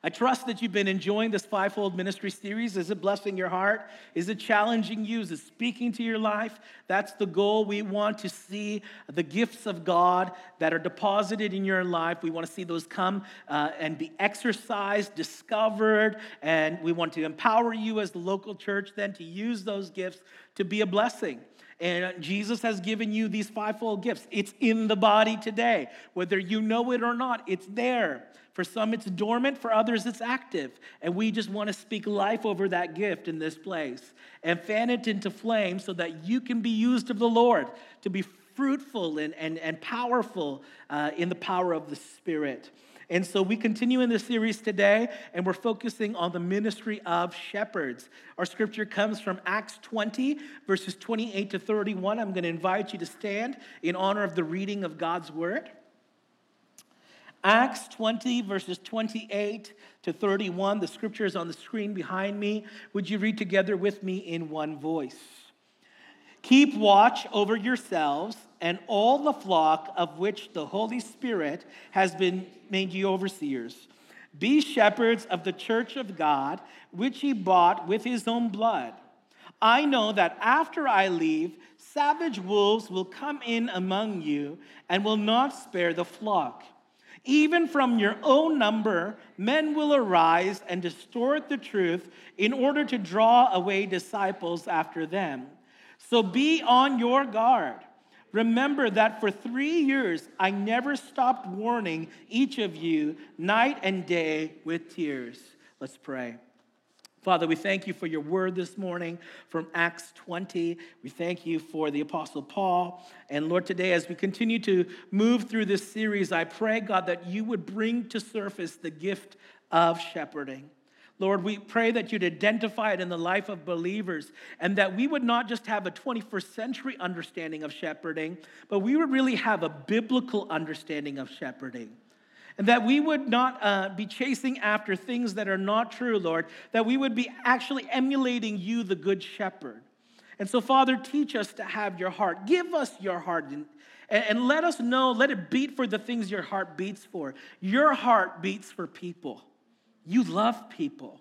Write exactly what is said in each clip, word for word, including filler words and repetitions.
I trust that you've been enjoying this Five-Fold Ministry series. Is it blessing your heart? Is it challenging you? Is it speaking to your life? That's the goal. We want to see the gifts of God that are deposited in your life. We want to see those come uh, and be exercised, discovered, and we want to empower you as the local church then to use those gifts to be a blessing. And Jesus has given you these fivefold gifts. It's in the body today. Whether you know it or not, it's there. For some, it's dormant. For others, it's active. And we just want to speak life over that gift in this place and fan it into flame so that you can be used of the Lord to be fruitful and, and, and powerful uh, in the power of the Spirit. And so we continue in this series today, and we're focusing on the ministry of shepherds. Our scripture comes from Acts twenty, verses twenty-eight to thirty-one. I'm going to invite you to stand in honor of the reading of God's word. Acts twenty, verses twenty-eight to thirty-one. The scripture is on the screen behind me. Would you read together with me in one voice? Keep watch over yourselves and all the flock of which the Holy Spirit has been made you overseers. Be shepherds of the church of God, which he bought with his own blood. I know that after I leave, savage wolves will come in among you and will not spare the flock. Even from your own number, men will arise and distort the truth in order to draw away disciples after them. So be on your guard. Remember that for three years, I never stopped warning each of you night and day with tears. Let's pray. Father, we thank you for your word this morning from Acts twenty. We thank you for the Apostle Paul. And Lord, today as we continue to move through this series, I pray, God, that you would bring to surface the gift of shepherding. Lord, we pray that you'd identify it in the life of believers and that we would not just have a twenty-first century understanding of shepherding, but we would really have a biblical understanding of shepherding. And that we would not uh, be chasing after things that are not true, Lord, that we would be actually emulating you, the good shepherd. And so, Father, teach us to have your heart. Give us your heart and, and let us know, let it beat for the things your heart beats for. Your heart beats for people. You love people.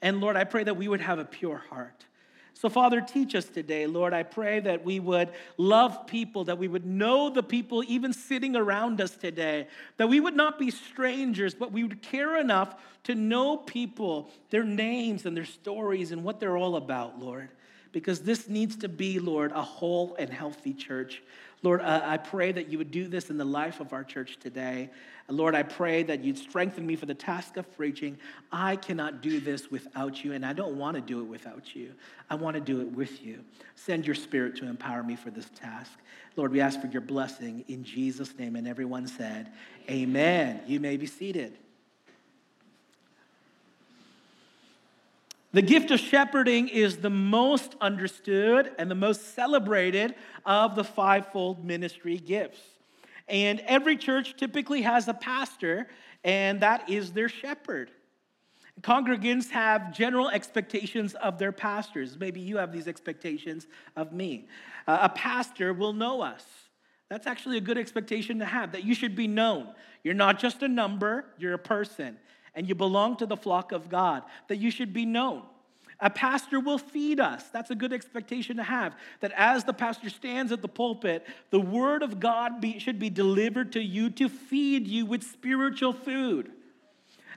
And Lord, I pray that we would have a pure heart. So Father, teach us today, Lord. I pray that we would love people, that we would know the people even sitting around us today, that we would not be strangers, but we would care enough to know people, their names and their stories and what they're all about, Lord. Because this needs to be, Lord, a whole and healthy church. Lord, uh, I pray that you would do this in the life of our church today. Lord, I pray that you'd strengthen me for the task of preaching. I cannot do this without you, and I don't want to do it without you. I want to do it with you. Send your Spirit to empower me for this task. Lord, we ask for your blessing in Jesus' name, and everyone said, amen. You may be seated. The gift of shepherding is the most understood and the most celebrated of the fivefold ministry gifts. And every church typically has a pastor, and that is their shepherd. Congregants have general expectations of their pastors. Maybe you have these expectations of me. Uh, a pastor will know us. That's actually a good expectation to have, that you should be known. You're not just a number, you're a person. And you belong to the flock of God, that you should be known. A pastor will feed us. That's a good expectation to have, that as the pastor stands at the pulpit, the word of God be, should be delivered to you to feed you with spiritual food.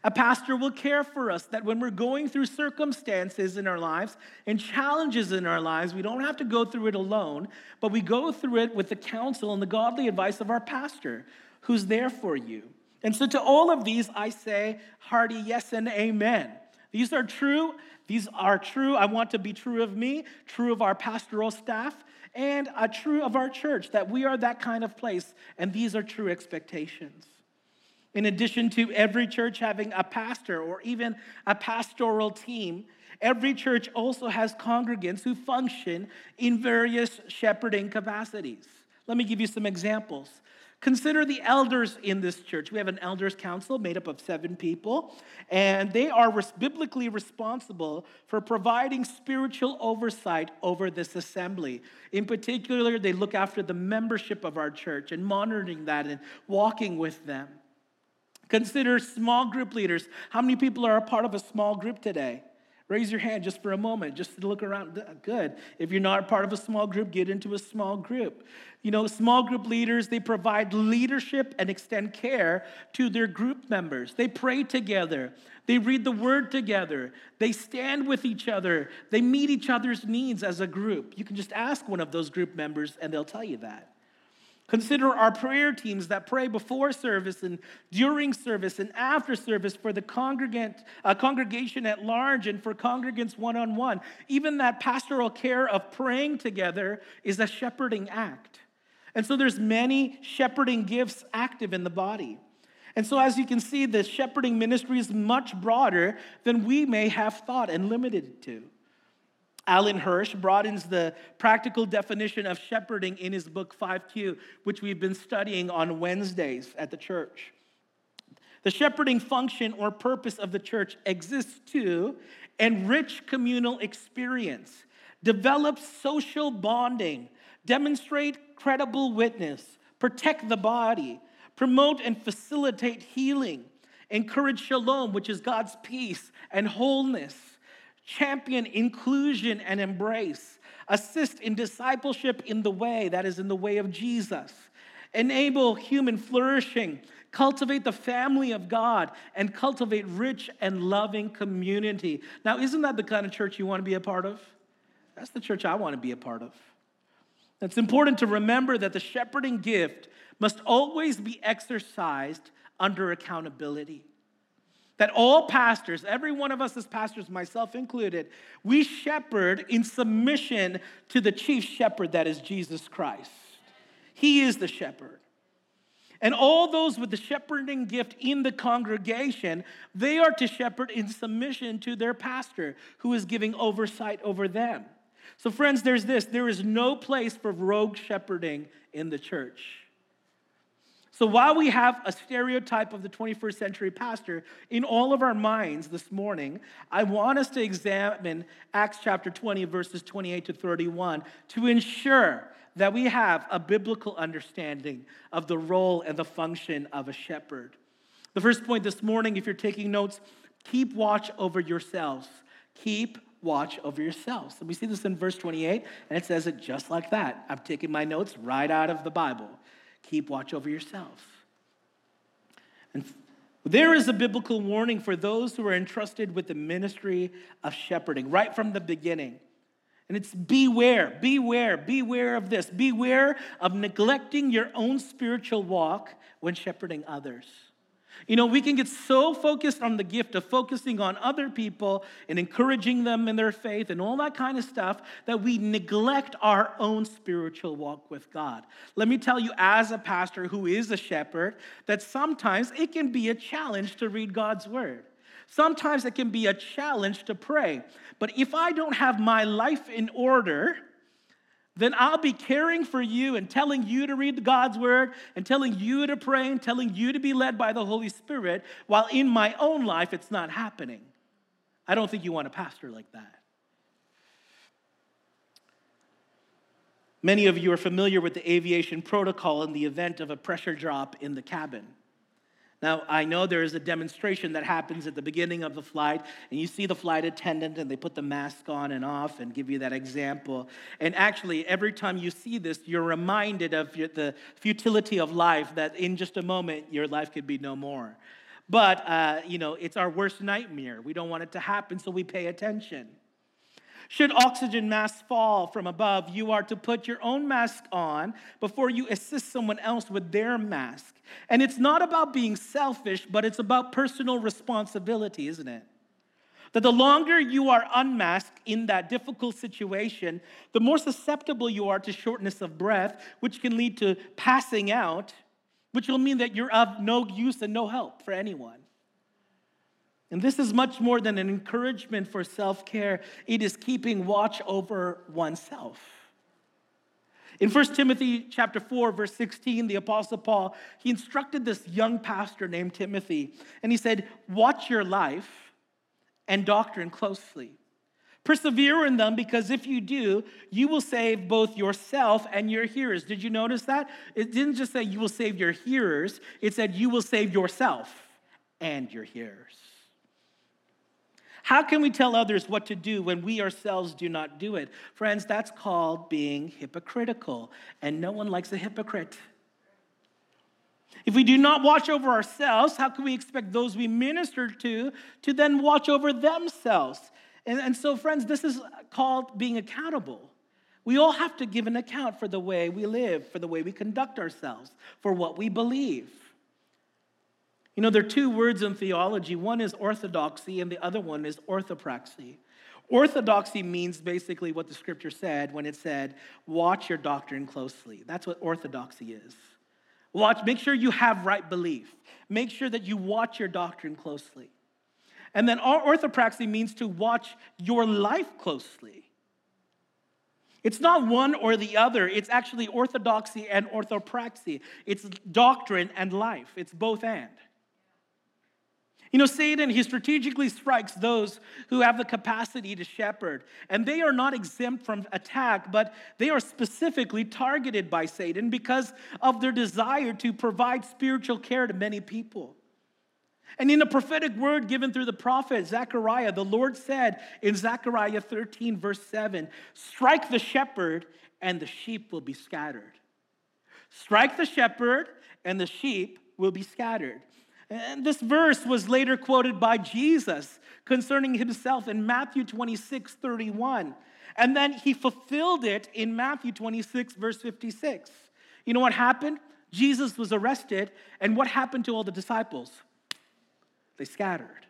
A pastor will care for us, that when we're going through circumstances in our lives and challenges in our lives, we don't have to go through it alone, but we go through it with the counsel and the godly advice of our pastor, who's there for you. And so to all of these, I say hearty yes and amen. These are true. These are true. I want to be true of me, true of our pastoral staff, and a true of our church, that we are that kind of place, and these are true expectations. In addition to every church having a pastor or even a pastoral team, every church also has congregants who function in various shepherding capacities. Let me give you some examples. Consider the elders in this church. We have an elders council made up of seven people, and they are res- biblically responsible for providing spiritual oversight over this assembly. In particular, they look after the membership of our church and monitoring that and walking with them. Consider small group leaders. How many people are a part of a small group today? Raise your hand just for a moment, just to look around. Good. If you're not part of a small group, get into a small group. You know, small group leaders, they provide leadership and extend care to their group members. They pray together. They read the word together. They stand with each other. They meet each other's needs as a group. You can just ask one of those group members and they'll tell you that. Consider our prayer teams that pray before service and during service and after service for the congregant, uh, congregation at large and for congregants one-on-one. Even that pastoral care of praying together is a shepherding act. And so there's many shepherding gifts active in the body. And so as you can see, the shepherding ministry is much broader than we may have thought and limited it to. Alan Hirsch broadens the practical definition of shepherding in his book five Q, which we've been studying on Wednesdays at the church. The shepherding function or purpose of the church exists to enrich communal experience, develop social bonding, demonstrate credible witness, protect the body, promote and facilitate healing, encourage shalom, which is God's peace and wholeness, champion inclusion and embrace, assist in discipleship in the way, that is in the way of Jesus, enable human flourishing, cultivate the family of God, and cultivate rich and loving community. Now, isn't that the kind of church you want to be a part of? That's the church I want to be a part of. It's important to remember that the shepherding gift must always be exercised under accountability. That all pastors, every one of us as pastors, myself included, we shepherd in submission to the chief shepherd that is Jesus Christ. He is the shepherd. And all those with the shepherding gift in the congregation, they are to shepherd in submission to their pastor who is giving oversight over them. So friends, there's this. There is no place for rogue shepherding in the church. So while we have a stereotype of the twenty-first century pastor in all of our minds this morning, I want us to examine Acts chapter twenty, verses twenty-eight to thirty-one, to ensure that we have a biblical understanding of the role and the function of a shepherd. The first point this morning, if you're taking notes, keep watch over yourselves. Keep watch over yourselves. And we see this in verse twenty-eight, and it says it just like that. I'm taking my notes right out of the Bible. Keep watch over yourselves. And there is a biblical warning for those who are entrusted with the ministry of shepherding right from the beginning. And it's beware, beware, beware of this. Beware of neglecting your own spiritual walk when shepherding others. You know, we can get so focused on the gift of focusing on other people and encouraging them in their faith and all that kind of stuff that we neglect our own spiritual walk with God. Let me tell you, as a pastor who is a shepherd, that sometimes it can be a challenge to read God's word. Sometimes it can be a challenge to pray. But if I don't have my life in order, then I'll be caring for you and telling you to read God's word and telling you to pray and telling you to be led by the Holy Spirit, while in my own life, it's not happening. I don't think you want a pastor like that. Many of you are familiar with the aviation protocol in the event of a pressure drop in the cabin. Now, I know there is a demonstration that happens at the beginning of the flight, and you see the flight attendant, and they put the mask on and off and give you that example. And actually, every time you see this, you're reminded of the futility of life, that in just a moment, your life could be no more. But, uh, you know, it's our worst nightmare. We don't want it to happen, so we pay attention. Should oxygen masks fall from above, you are to put your own mask on before you assist someone else with their mask. And it's not about being selfish, but it's about personal responsibility, isn't it? That the longer you are unmasked in that difficult situation, the more susceptible you are to shortness of breath, which can lead to passing out, which will mean that you're of no use and no help for anyone. And this is much more than an encouragement for self-care. It is keeping watch over oneself. In First Timothy chapter four, verse sixteen, the Apostle Paul, he instructed this young pastor named Timothy, and he said, watch your life and doctrine closely. Persevere in them, because if you do, you will save both yourself and your hearers. Did you notice that? It didn't just say you will save your hearers. It said you will save yourself. and your hearers. How can we tell others what to do when we ourselves do not do it? Friends, that's called being hypocritical, and no one likes a hypocrite. If we do not watch over ourselves, how can we expect those we minister to to then watch over themselves? And, and so, friends, this is called being accountable. We all have to give an account for the way we live, for the way we conduct ourselves, for what we believe. You know, there are two words in theology. One is orthodoxy, and the other one is orthopraxy. Orthodoxy means basically what the scripture said when it said, watch your doctrine closely. That's what orthodoxy is. Watch, make sure you have right belief. Make sure that you watch your doctrine closely. And then orthopraxy means to watch your life closely. It's not one or the other. It's actually orthodoxy and orthopraxy. It's doctrine and life. It's both and. You know, Satan, he strategically strikes those who have the capacity to shepherd. And they are not exempt from attack, but they are specifically targeted by Satan because of their desire to provide spiritual care to many people. And in a prophetic word given through the prophet Zechariah, the Lord said in Zechariah thirteen, verse seven, strike the shepherd and the sheep will be scattered. Strike the shepherd and the sheep will be scattered. And this verse was later quoted by Jesus concerning himself in Matthew twenty-six, thirty-one. And then he fulfilled it in Matthew twenty-six, verse fifty-six. You know what happened? Jesus was arrested. And what happened to all the disciples? They scattered.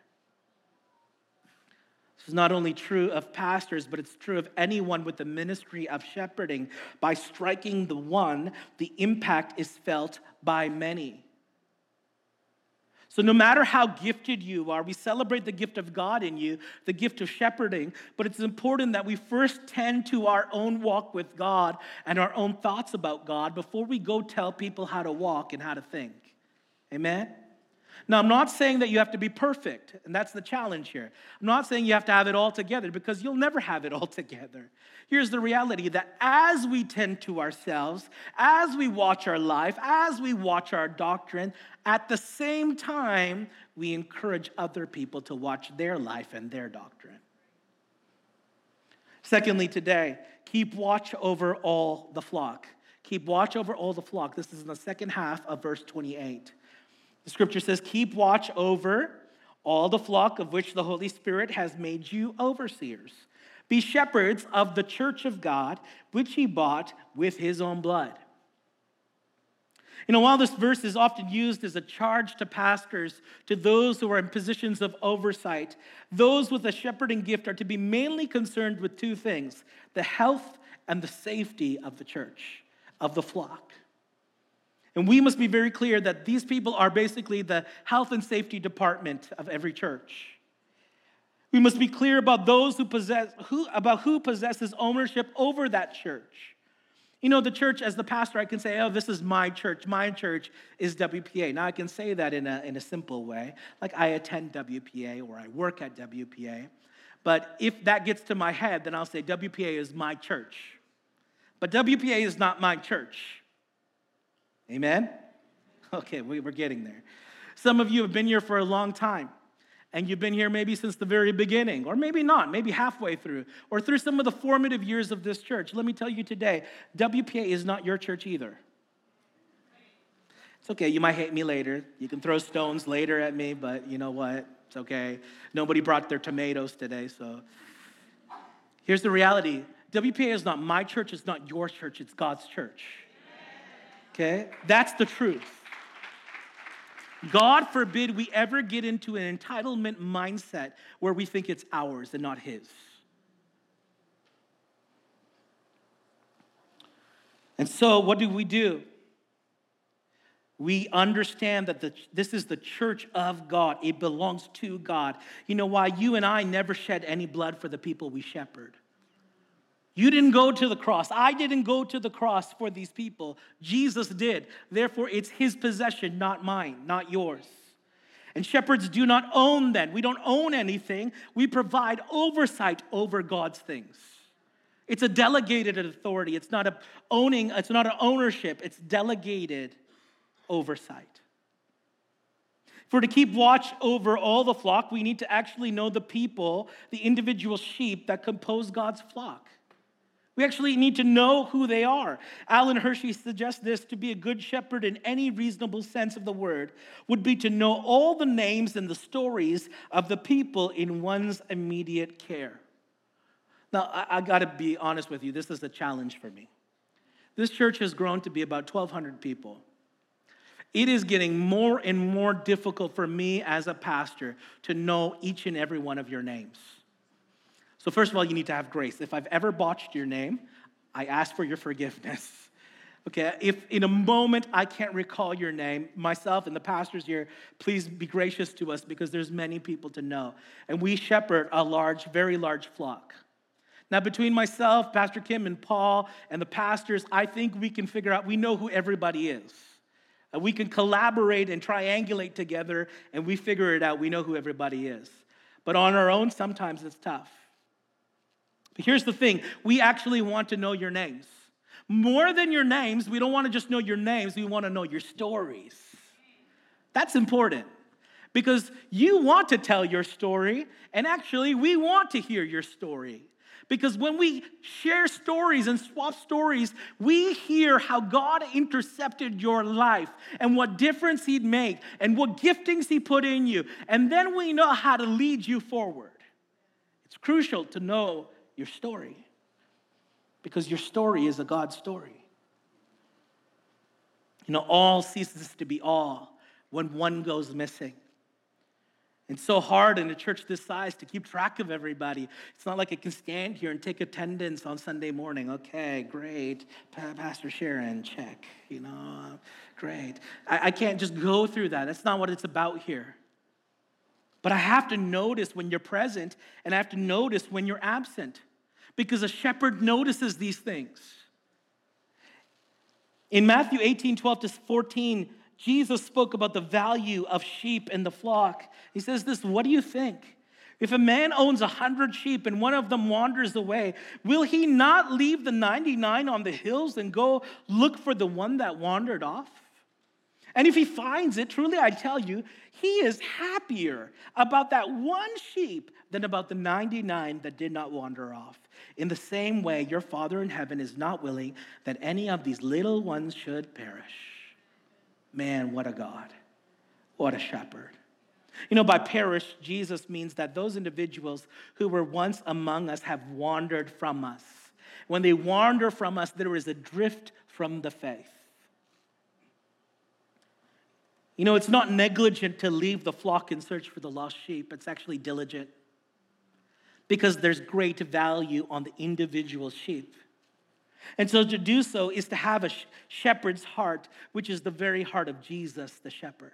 This is not only true of pastors, but it's true of anyone with the ministry of shepherding. By striking the one, the impact is felt by many. So no matter how gifted you are, we celebrate the gift of God in you, the gift of shepherding, but it's important that we first tend to our own walk with God and our own thoughts about God before we go tell people how to walk and how to think. Amen? Now, I'm not saying that you have to be perfect, and that's the challenge here. I'm not saying you have to have it all together because you'll never have it all together. Here's the reality that as we tend to ourselves, as we watch our life, as we watch our doctrine, at the same time, we encourage other people to watch their life and their doctrine. Secondly, today, keep watch over all the flock. Keep watch over all the flock. This is in the second half of verse twenty-eight. The scripture says, keep watch over all the flock of which the Holy Spirit has made you overseers. Be shepherds of the church of God, which he bought with his own blood. You know, while this verse is often used as a charge to pastors, to those who are in positions of oversight, those with a shepherding gift are to be mainly concerned with two things, the health and the safety of the church, of the flock. And we must be very clear that these people are basically the health and safety department of every church. We must be clear about those who possess, who, about who possesses ownership over that church. You know, the church, as the pastor, I can say, oh, this is my church. My church is W P A. Now, I can say that in a, in a simple way, like I attend W P A or I work at W P A. But if that gets to my head, then I'll say W P A is my church. But W P A is not my church. Amen? Okay, we're getting there. Some of you have been here for a long time, and you've been here maybe since the very beginning, or maybe not, maybe halfway through, or through some of the formative years of this church. Let me tell you today, W P A is not your church either. It's okay, you might hate me later. You can throw stones later at me, but you know what? It's okay. Nobody brought their tomatoes today, so. Here's the reality. W P A is not my church, it's not your church, it's God's church. Okay, that's the truth. God forbid we ever get into an entitlement mindset where we think it's ours and not his. And so what do we do? We understand that the, this is the church of God. It belongs to God. You know why? You and I never shed any blood for the people we shepherd. You didn't go to the cross. I didn't go to the cross for these people. Jesus did. Therefore, it's his possession, not mine, not yours. And shepherds do not own that. We don't own anything. We provide oversight over God's things. It's a delegated authority. It's not a owning, it's not an ownership. It's delegated oversight. For to keep watch over all the flock, we need to actually know the people, the individual sheep that compose God's flock. We actually need to know who they are. Alan Hirsch suggests this: to be a good shepherd in any reasonable sense of the word would be to know all the names and the stories of the people in one's immediate care. Now, I, I got to be honest with you. This is a challenge for me. This church has grown to be about twelve hundred people. It is getting more and more difficult for me as a pastor to know each and every one of your names. So first of all, you need to have grace. If I've ever botched your name, I ask for your forgiveness. Okay, if in a moment I can't recall your name, myself and the pastors here, please be gracious to us because there's many people to know. And we shepherd a large, very large flock. Now, between myself, Pastor Kim and Paul, and the pastors, I think we can figure out, we know who everybody is. And we can collaborate and triangulate together, and we figure it out. We know who everybody is. But on our own, sometimes it's tough. But here's the thing. We actually want to know your names. More than your names, we don't want to just know your names. We want to know your stories. That's important because you want to tell your story, and actually, we want to hear your story. Because when we share stories and swap stories, we hear how God intercepted your life and what difference he'd make and what giftings he put in you. And then we know how to lead you forward. It's crucial to know your story because your story is a God story. You know, all ceases to be all when one goes missing. It's so hard in a church this size to keep track of everybody. It's not like I can stand here and take attendance on Sunday morning. Okay, great. Pastor Sharon, check. You know, great. I, I can't just go through that. That's not what it's about here. But I have to notice when you're present, and I have to notice when you're absent, because a shepherd notices these things. In Matthew eighteen, twelve to fourteen, Jesus spoke about the value of sheep and the flock. He says this, what do you think? If a man owns a hundred sheep and one of them wanders away, will he not leave the ninety-nine on the hills and go look for the one that wandered off? And if he finds it, truly I tell you, he is happier about that one sheep than about the ninety-nine that did not wander off. In the same way, your Father in heaven is not willing that any of these little ones should perish. Man, what a God. What a shepherd. You know, by perish, Jesus means that those individuals who were once among us have wandered from us. When they wander from us, there is a drift from the faith. You know, it's not negligent to leave the flock in search for the lost sheep. It's actually diligent because there's great value on the individual sheep. And so to do so is to have a shepherd's heart, which is the very heart of Jesus, the shepherd.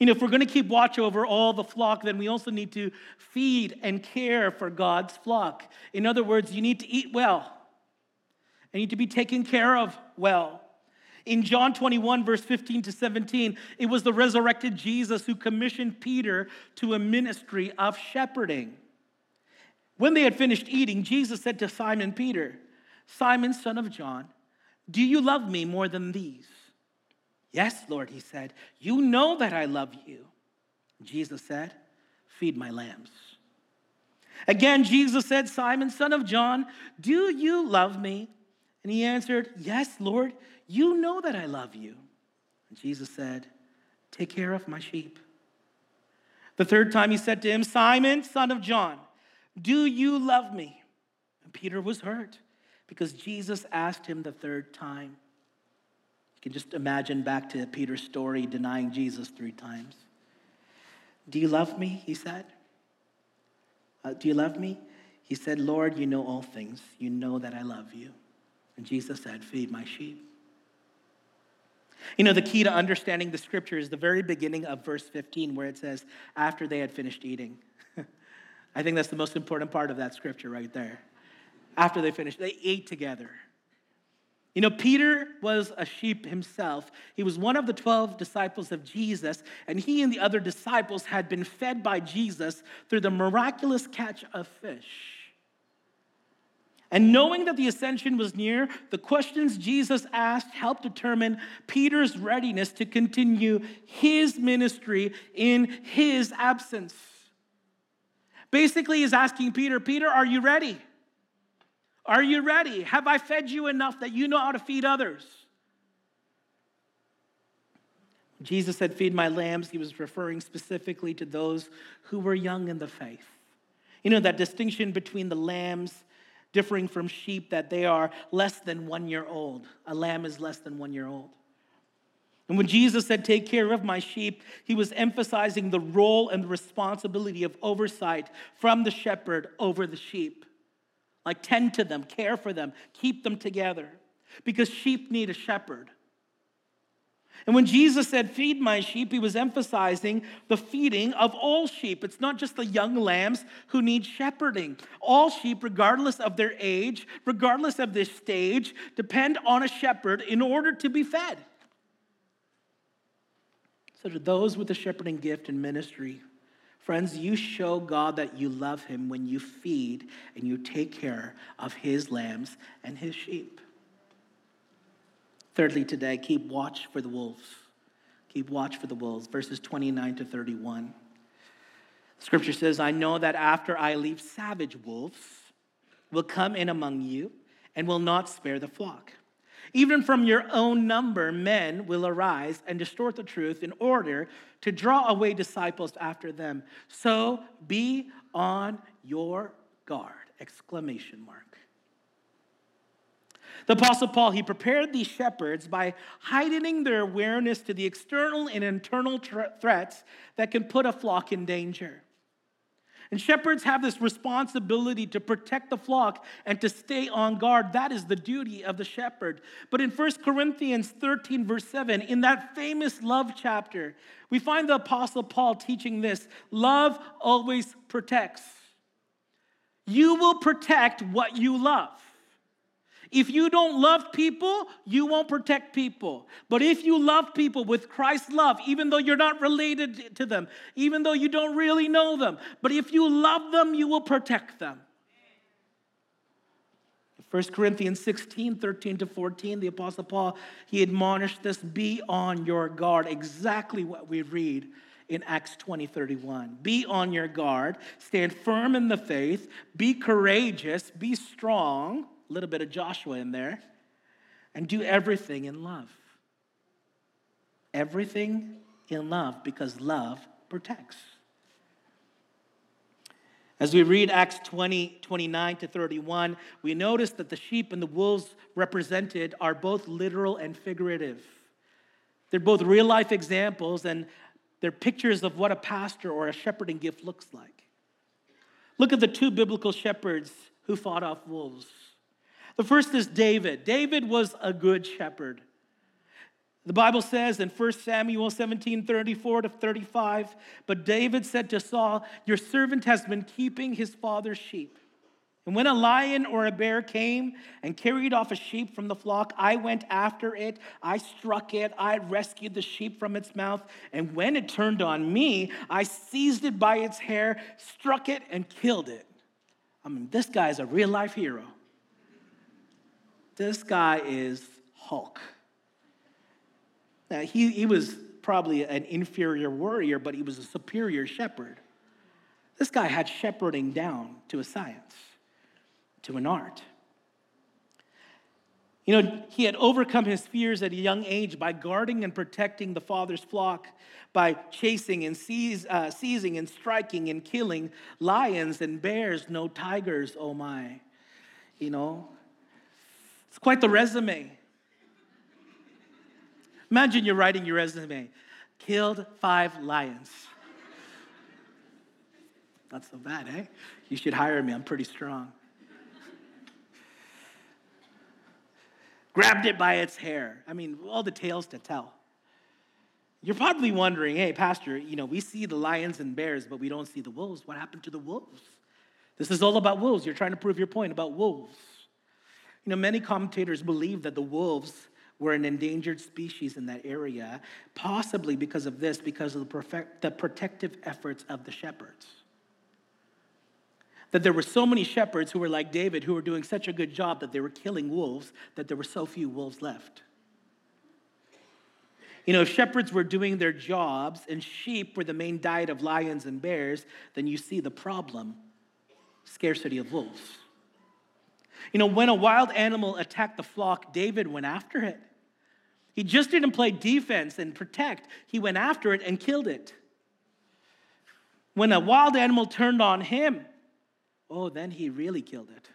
You know, if we're going to keep watch over all the flock, then we also need to feed and care for God's flock. In other words, you need to eat well. You need to be taken care of well. In John twenty-one, verse fifteen to seventeen, it was the resurrected Jesus who commissioned Peter to a ministry of shepherding. When they had finished eating, Jesus said to Simon Peter, Simon, son of John, do you love me more than these? Yes, Lord, he said, you know that I love you. Jesus said, feed my lambs. Again, Jesus said, Simon, son of John, do you love me? And he answered, yes, Lord, you know that I love you. And Jesus said, take care of my sheep. The third time he said to him, Simon, son of John, do you love me? And Peter was hurt because Jesus asked him the third time. You can just imagine back to Peter's story, denying Jesus three times. Do you love me? He said. Uh, do you love me? He said, Lord, you know all things. You know that I love you. And Jesus said, feed my sheep. You know, the key to understanding the scripture is the very beginning of verse fifteen, where it says, after they had finished eating. I think that's the most important part of that scripture right there. After they finished, they ate together. You know, Peter was a sheep himself. He was one of the twelve disciples of Jesus, and he and the other disciples had been fed by Jesus through the miraculous catch of fish. And knowing that the ascension was near, the questions Jesus asked helped determine Peter's readiness to continue his ministry in his absence. Basically, he's asking Peter, Peter, are you ready? Are you ready? Have I fed you enough that you know how to feed others? Jesus said, feed my lambs. He was referring specifically to those who were young in the faith. You know, that distinction between the lambs differing from sheep, that they are less than one year old. A lamb is less than one year old. And when Jesus said, take care of my sheep, he was emphasizing the role and responsibility of oversight from the shepherd over the sheep. Like tend to them, care for them, keep them together. Because sheep need a shepherd. And when Jesus said, feed my sheep, he was emphasizing the feeding of all sheep. It's not just the young lambs who need shepherding. All sheep, regardless of their age, regardless of their stage, depend on a shepherd in order to be fed. So to those with a shepherding gift and ministry, friends, you show God that you love him when you feed and you take care of his lambs and his sheep. Thirdly, today, keep watch for the wolves. Keep watch for the wolves. Verses twenty-nine to thirty-one. Scripture says, I know that after I leave, savage wolves will come in among you and will not spare the flock. Even from your own number, men will arise and distort the truth in order to draw away disciples after them. So be on your guard! Exclamation mark. The Apostle Paul, he prepared these shepherds by heightening their awareness to the external and internal tra- threats that can put a flock in danger. And shepherds have this responsibility to protect the flock and to stay on guard. That is the duty of the shepherd. But in First Corinthians thirteen, verse seven, in that famous love chapter, we find the Apostle Paul teaching this: love always protects. You will protect what you love. If you don't love people, you won't protect people. But if you love people with Christ's love, even though you're not related to them, even though you don't really know them, but if you love them, you will protect them. First Corinthians sixteen, thirteen to fourteen, the Apostle Paul, he admonished this: be on your guard. Exactly what we read in Acts twenty, thirty-one. Be on your guard, stand firm in the faith, be courageous, be strong. A little bit of Joshua in there, and do everything in love. Everything in love, because love protects. As we read Acts twenty, twenty-nine to thirty-one, we notice that the sheep and the wolves represented are both literal and figurative. They're both real-life examples, and they're pictures of what a pastor or a shepherding gift looks like. Look at the two biblical shepherds who fought off wolves. The first is David. David was a good shepherd. The Bible says in First Samuel seventeen, thirty-four to thirty-five, but David said to Saul, your servant has been keeping his father's sheep. And when a lion or a bear came and carried off a sheep from the flock, I went after it, I struck it, I rescued the sheep from its mouth, and when it turned on me, I seized it by its hair, struck it, and killed it. I mean, this guy is a real-life hero. This guy is Hulk. Now, he, he was probably an inferior warrior, but he was a superior shepherd. This guy had shepherding down to a science, to an art. You know, he had overcome his fears at a young age by guarding and protecting the father's flock, by chasing and seize, uh, seizing and striking and killing lions and bears, no tigers, oh my. You know, it's quite the resume. Imagine you're writing your resume. Killed five lions. Not so bad, eh? You should hire me. I'm pretty strong. Grabbed it by its hair. I mean, all the tales to tell. You're probably wondering, hey, Pastor, you know, we see the lions and bears, but we don't see the wolves. What happened to the wolves? This is all about wolves. You're trying to prove your point about wolves. You know, many commentators believe that the wolves were an endangered species in that area, possibly because of this, because of the, perfect, the protective efforts of the shepherds. that there were so many shepherds who were like David, who were doing such a good job that they were killing wolves, that there were so few wolves left. You know, if shepherds were doing their jobs and sheep were the main diet of lions and bears, then you see the problem, scarcity of wolves. You know, when a wild animal attacked the flock, David went after it. He just didn't play defense and protect. He went after it and killed it. When a wild animal turned on him, oh, then he really killed it,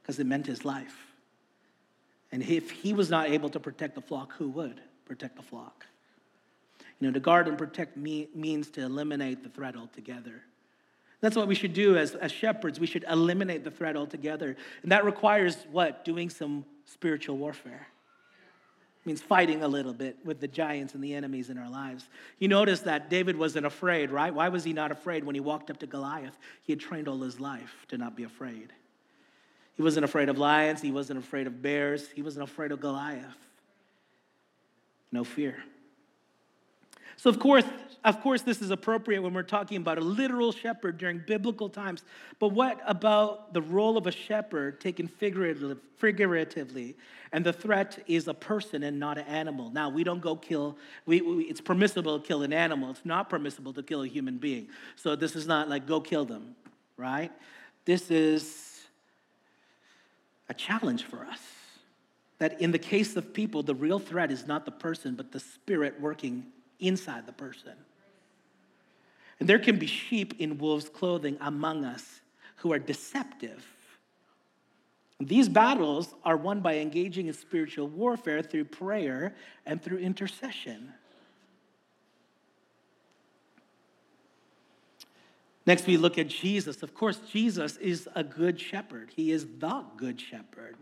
because it meant his life. And if he was not able to protect the flock, who would protect the flock? You know, to guard and protect me, means to eliminate the threat altogether. That's what we should do as, as shepherds. We should eliminate the threat altogether. And that requires what? Doing some spiritual warfare. Means fighting a little bit with the giants and the enemies in our lives. You notice that David wasn't afraid, right? Why was he not afraid when he walked up to Goliath? He had trained all his life to not be afraid. He wasn't afraid of lions. He wasn't afraid of bears. He wasn't afraid of Goliath. No fear. So of course, of course, this is appropriate when we're talking about a literal shepherd during biblical times. But what about the role of a shepherd taken figuratively, and the threat is a person and not an animal? Now, we don't go kill, we, we, it's permissible to kill an animal. It's not permissible to kill a human being. So this is not like go kill them, right? This is a challenge for us. That in the case of people, the real threat is not the person, but the spirit working inside the person. And there can be sheep in wolves' clothing among us who are deceptive. And these battles are won by engaging in spiritual warfare through prayer and through intercession. Next, we look at Jesus. Of course, Jesus is a good shepherd. He is the good shepherd.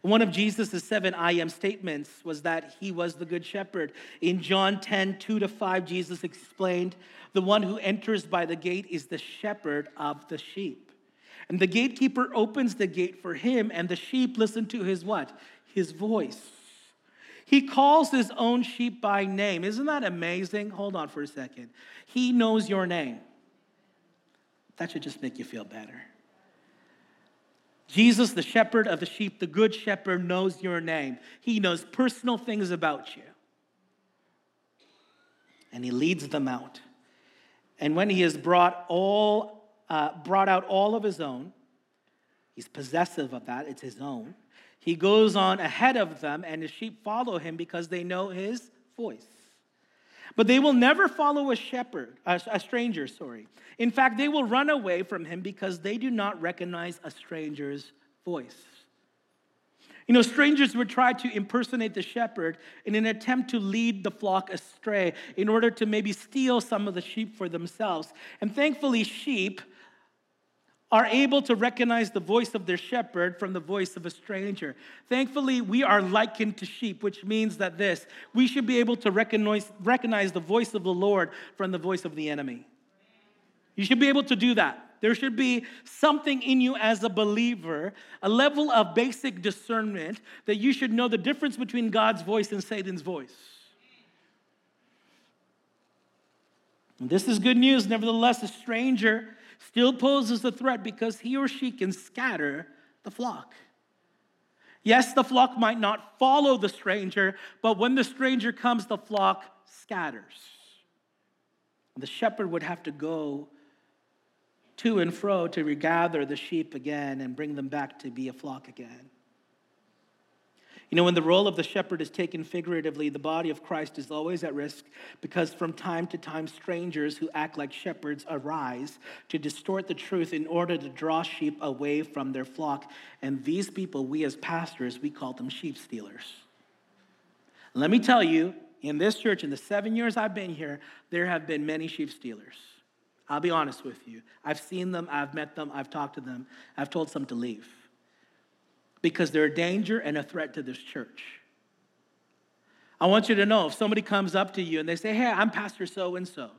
One of Jesus' seven I am statements was that he was the good shepherd. In John ten, two to five, Jesus explained, the one who enters by the gate is the shepherd of the sheep. And the gatekeeper opens the gate for him, and the sheep listen to his what? His voice. He calls his own sheep by name. Isn't that amazing? Hold on for a second. He knows your name. That should just make you feel better. Jesus, the shepherd of the sheep, the good shepherd, knows your name. He knows personal things about you. And he leads them out. And when he has brought all, uh, brought out all of his own, he's possessive of that, it's his own. He goes on ahead of them, and his sheep follow him because they know his voice. But they will never follow a shepherd, a stranger, sorry. In fact, they will run away from him because they do not recognize a stranger's voice. You know, strangers would try to impersonate the shepherd in an attempt to lead the flock astray in order to maybe steal some of the sheep for themselves. And thankfully, sheep are able to recognize the voice of their shepherd from the voice of a stranger. Thankfully, we are likened to sheep, which means that this, we should be able to recognize, recognize the voice of the Lord from the voice of the enemy. You should be able to do that. There should be something in you as a believer, a level of basic discernment that you should know the difference between God's voice and Satan's voice. And this is good news. Nevertheless, a stranger still poses a threat because he or she can scatter the flock. Yes, the flock might not follow the stranger, but when the stranger comes, the flock scatters. The shepherd would have to go to and fro to regather the sheep again and bring them back to be a flock again. You know, when the role of the shepherd is taken figuratively, the body of Christ is always at risk, because from time to time, strangers who act like shepherds arise to distort the truth in order to draw sheep away from their flock. And these people, we as pastors, we call them sheep stealers. Let me tell you, in this church, in the seven years I've been here, there have been many sheep stealers. I'll be honest with you. I've seen them, I've met them, I've talked to them, I've told some to leave, because they're a danger and a threat to this church. I want you to know, if somebody comes up to you and they say, hey, I'm Pastor so-and-so,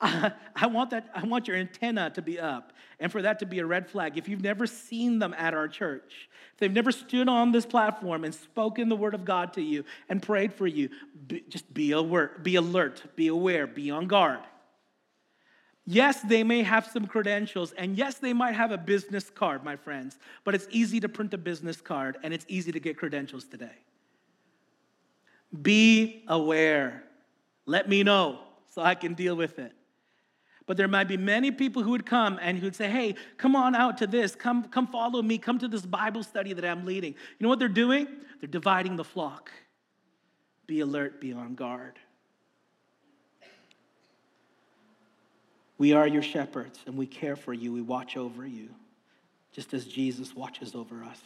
I, I want that. I want your antenna to be up and for that to be a red flag. If you've never seen them at our church, if they've never stood on this platform and spoken the word of God to you and prayed for you, be, just be alert, be alert, be aware, be on guard. Yes, they may have some credentials, and yes, they might have a business card, my friends, but it's easy to print a business card, and it's easy to get credentials today. Be aware. Let me know so I can deal with it. But there might be many people who would come and who would say, hey, come on out to this. Come, come follow me. Come to this Bible study that I'm leading. You know what they're doing? They're dividing the flock. Be alert, be on guard. We are your shepherds, and we care for you. We watch over you, just as Jesus watches over us.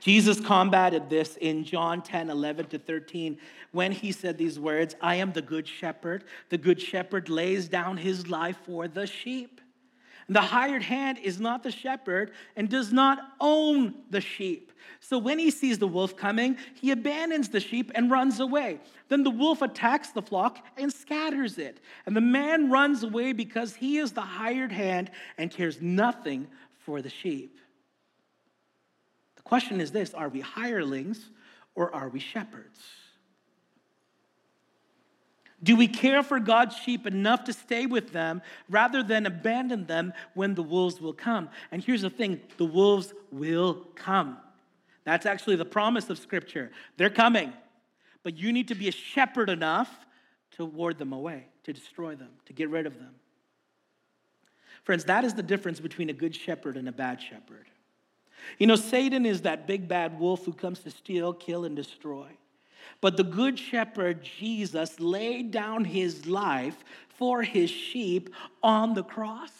Jesus combated this in John ten, eleven to thirteen, when he said these words, I am the good shepherd. The good shepherd lays down his life for the sheep. And the hired hand is not the shepherd and does not own the sheep. So when he sees the wolf coming, he abandons the sheep and runs away. Then the wolf attacks the flock and scatters it. And the man runs away because he is the hired hand and cares nothing for the sheep. The question is this, are we hirelings or are we shepherds? Do we care for God's sheep enough to stay with them rather than abandon them when the wolves will come? And here's the thing, the wolves will come. That's actually the promise of Scripture. They're coming, but you need to be a shepherd enough to ward them away, to destroy them, to get rid of them. Friends, that is the difference between a good shepherd and a bad shepherd. You know, Satan is that big bad wolf who comes to steal, kill, and destroy. But the good shepherd, Jesus, laid down his life for his sheep on the cross.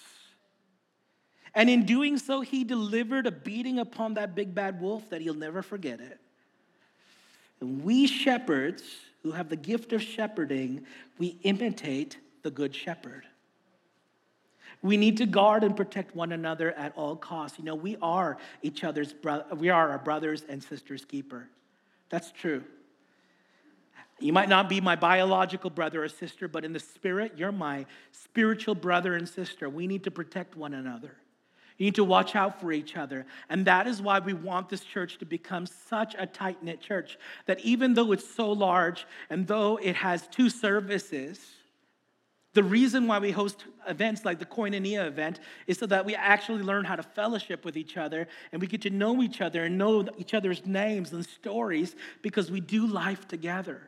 And in doing so, he delivered a beating upon that big bad wolf that he'll never forget it. And we shepherds who have the gift of shepherding, we imitate the good shepherd. We need to guard and protect one another at all costs. You know, we are each other's bro- we are our brothers and sisters' keeper. That's true. You might not be my biological brother or sister, but in the spirit, you're my spiritual brother and sister. We need to protect one another. You need to watch out for each other. And that is why we want this church to become such a tight-knit church that even though it's so large and though it has two services, the reason why we host events like the Koinonia event is so that we actually learn how to fellowship with each other and we get to know each other and know each other's names and stories because we do life together.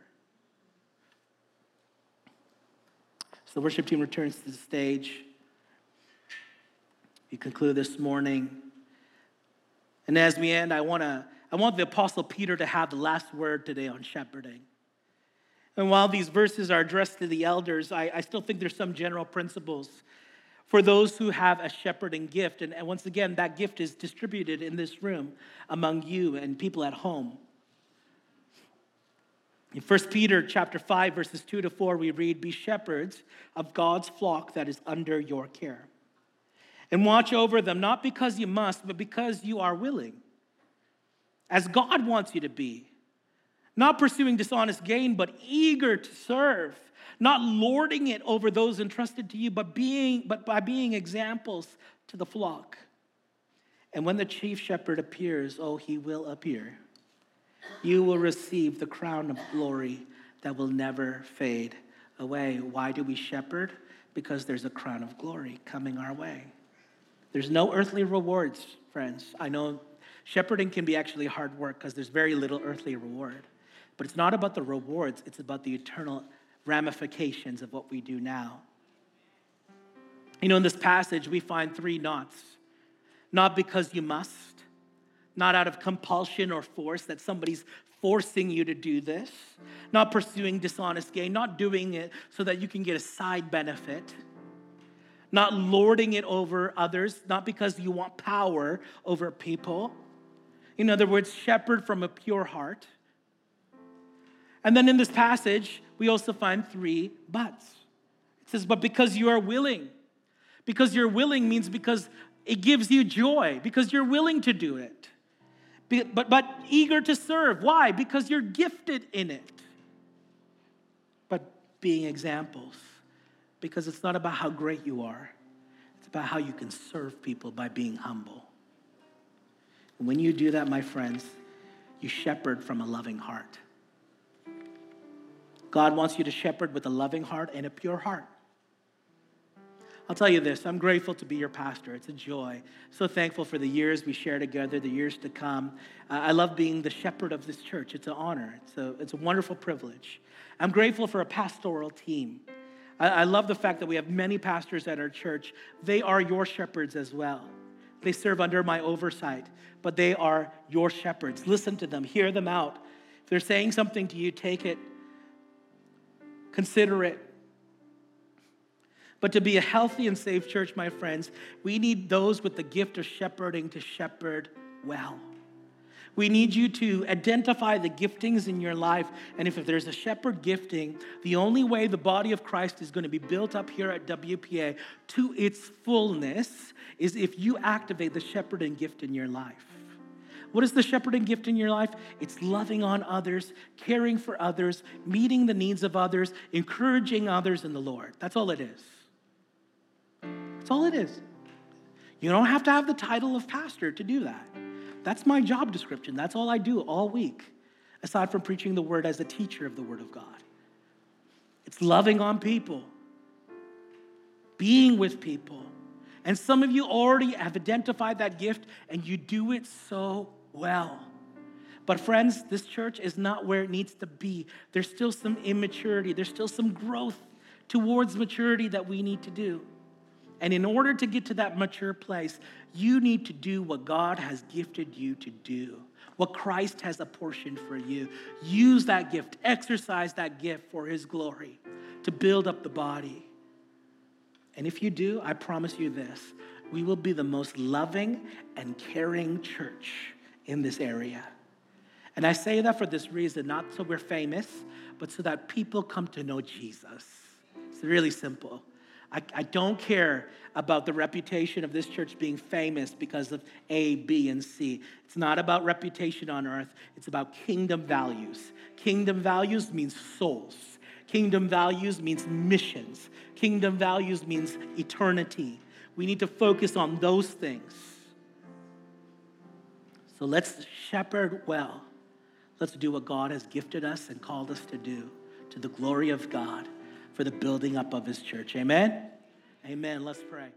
The worship team returns to the stage. We conclude this morning. And as we end, I want to I want the Apostle Peter to have the last word today on shepherding. And while these verses are addressed to the elders, I, I still think there's some general principles for those who have a shepherding gift. And, and once again, that gift is distributed in this room among you and people at home. In First Peter chapter five, verses two to four, we read, be shepherds of God's flock that is under your care. And watch over them, not because you must, but because you are willing. As God wants you to be. Not pursuing dishonest gain, but eager to serve. Not lording it over those entrusted to you, but being, but by being examples to the flock. And when the chief shepherd appears, oh, he will appear. You will receive the crown of glory that will never fade away. Why do we shepherd? Because there's a crown of glory coming our way. There's no earthly rewards, friends. I know shepherding can be actually hard work because there's very little earthly reward. But it's not about the rewards. It's about the eternal ramifications of what we do now. You know, in this passage, we find three nots. Not because you must. Not out of compulsion or force, that somebody's forcing you to do this. Not pursuing dishonest gain. Not doing it so that you can get a side benefit. Not lording it over others. Not because you want power over people. In other words, shepherd from a pure heart. And then in this passage, we also find three buts. It says, but because you are willing. Because you're willing means because it gives you joy. Because you're willing to do it. But, but eager to serve. Why? Because you're gifted in it. But being examples. Because it's not about how great you are. It's about how you can serve people by being humble. And when you do that, my friends, you shepherd from a loving heart. God wants you to shepherd with a loving heart and a pure heart. I'll tell you this, I'm grateful to be your pastor. It's a joy. So thankful for the years we share together, the years to come. Uh, I love being the shepherd of this church. It's an honor. It's a, it's a wonderful privilege. I'm grateful for a pastoral team. I, I love the fact that we have many pastors at our church. They are your shepherds as well. They serve under my oversight, but they are your shepherds. Listen to them, hear them out. If they're saying something to you, take it, consider it. But to be a healthy and safe church, my friends, we need those with the gift of shepherding to shepherd well. We need you to identify the giftings in your life. And if, if there's a shepherd gifting, the only way the body of Christ is going to be built up here at W P A to its fullness is if you activate the shepherding gift in your life. What is the shepherding gift in your life? It's loving on others, caring for others, meeting the needs of others, encouraging others in the Lord. That's all it is. That's all it is. You don't have to have the title of pastor to do that. That's my job description. That's all I do all week, aside from preaching the word as a teacher of the word of God. It's loving on people, being with people. And some of you already have identified that gift and you do it so well. But friends, this church is not where it needs to be. There's still some immaturity. There's still some growth towards maturity that we need to do. And in order to get to that mature place, you need to do what God has gifted you to do, what Christ has apportioned for you. Use that gift, exercise that gift for his glory to build up the body. And if you do, I promise you this, we will be the most loving and caring church in this area. And I say that for this reason, not so we're famous, but so that people come to know Jesus. It's really simple. I, I don't care about the reputation of this church being famous because of A, B, and C. It's not about reputation on earth. It's about kingdom values. Kingdom values means souls. Kingdom values means missions. Kingdom values means eternity. We need to focus on those things. So let's shepherd well. Let's do what God has gifted us and called us to do to the glory of God, for the building up of his church. Amen? Amen. Let's pray.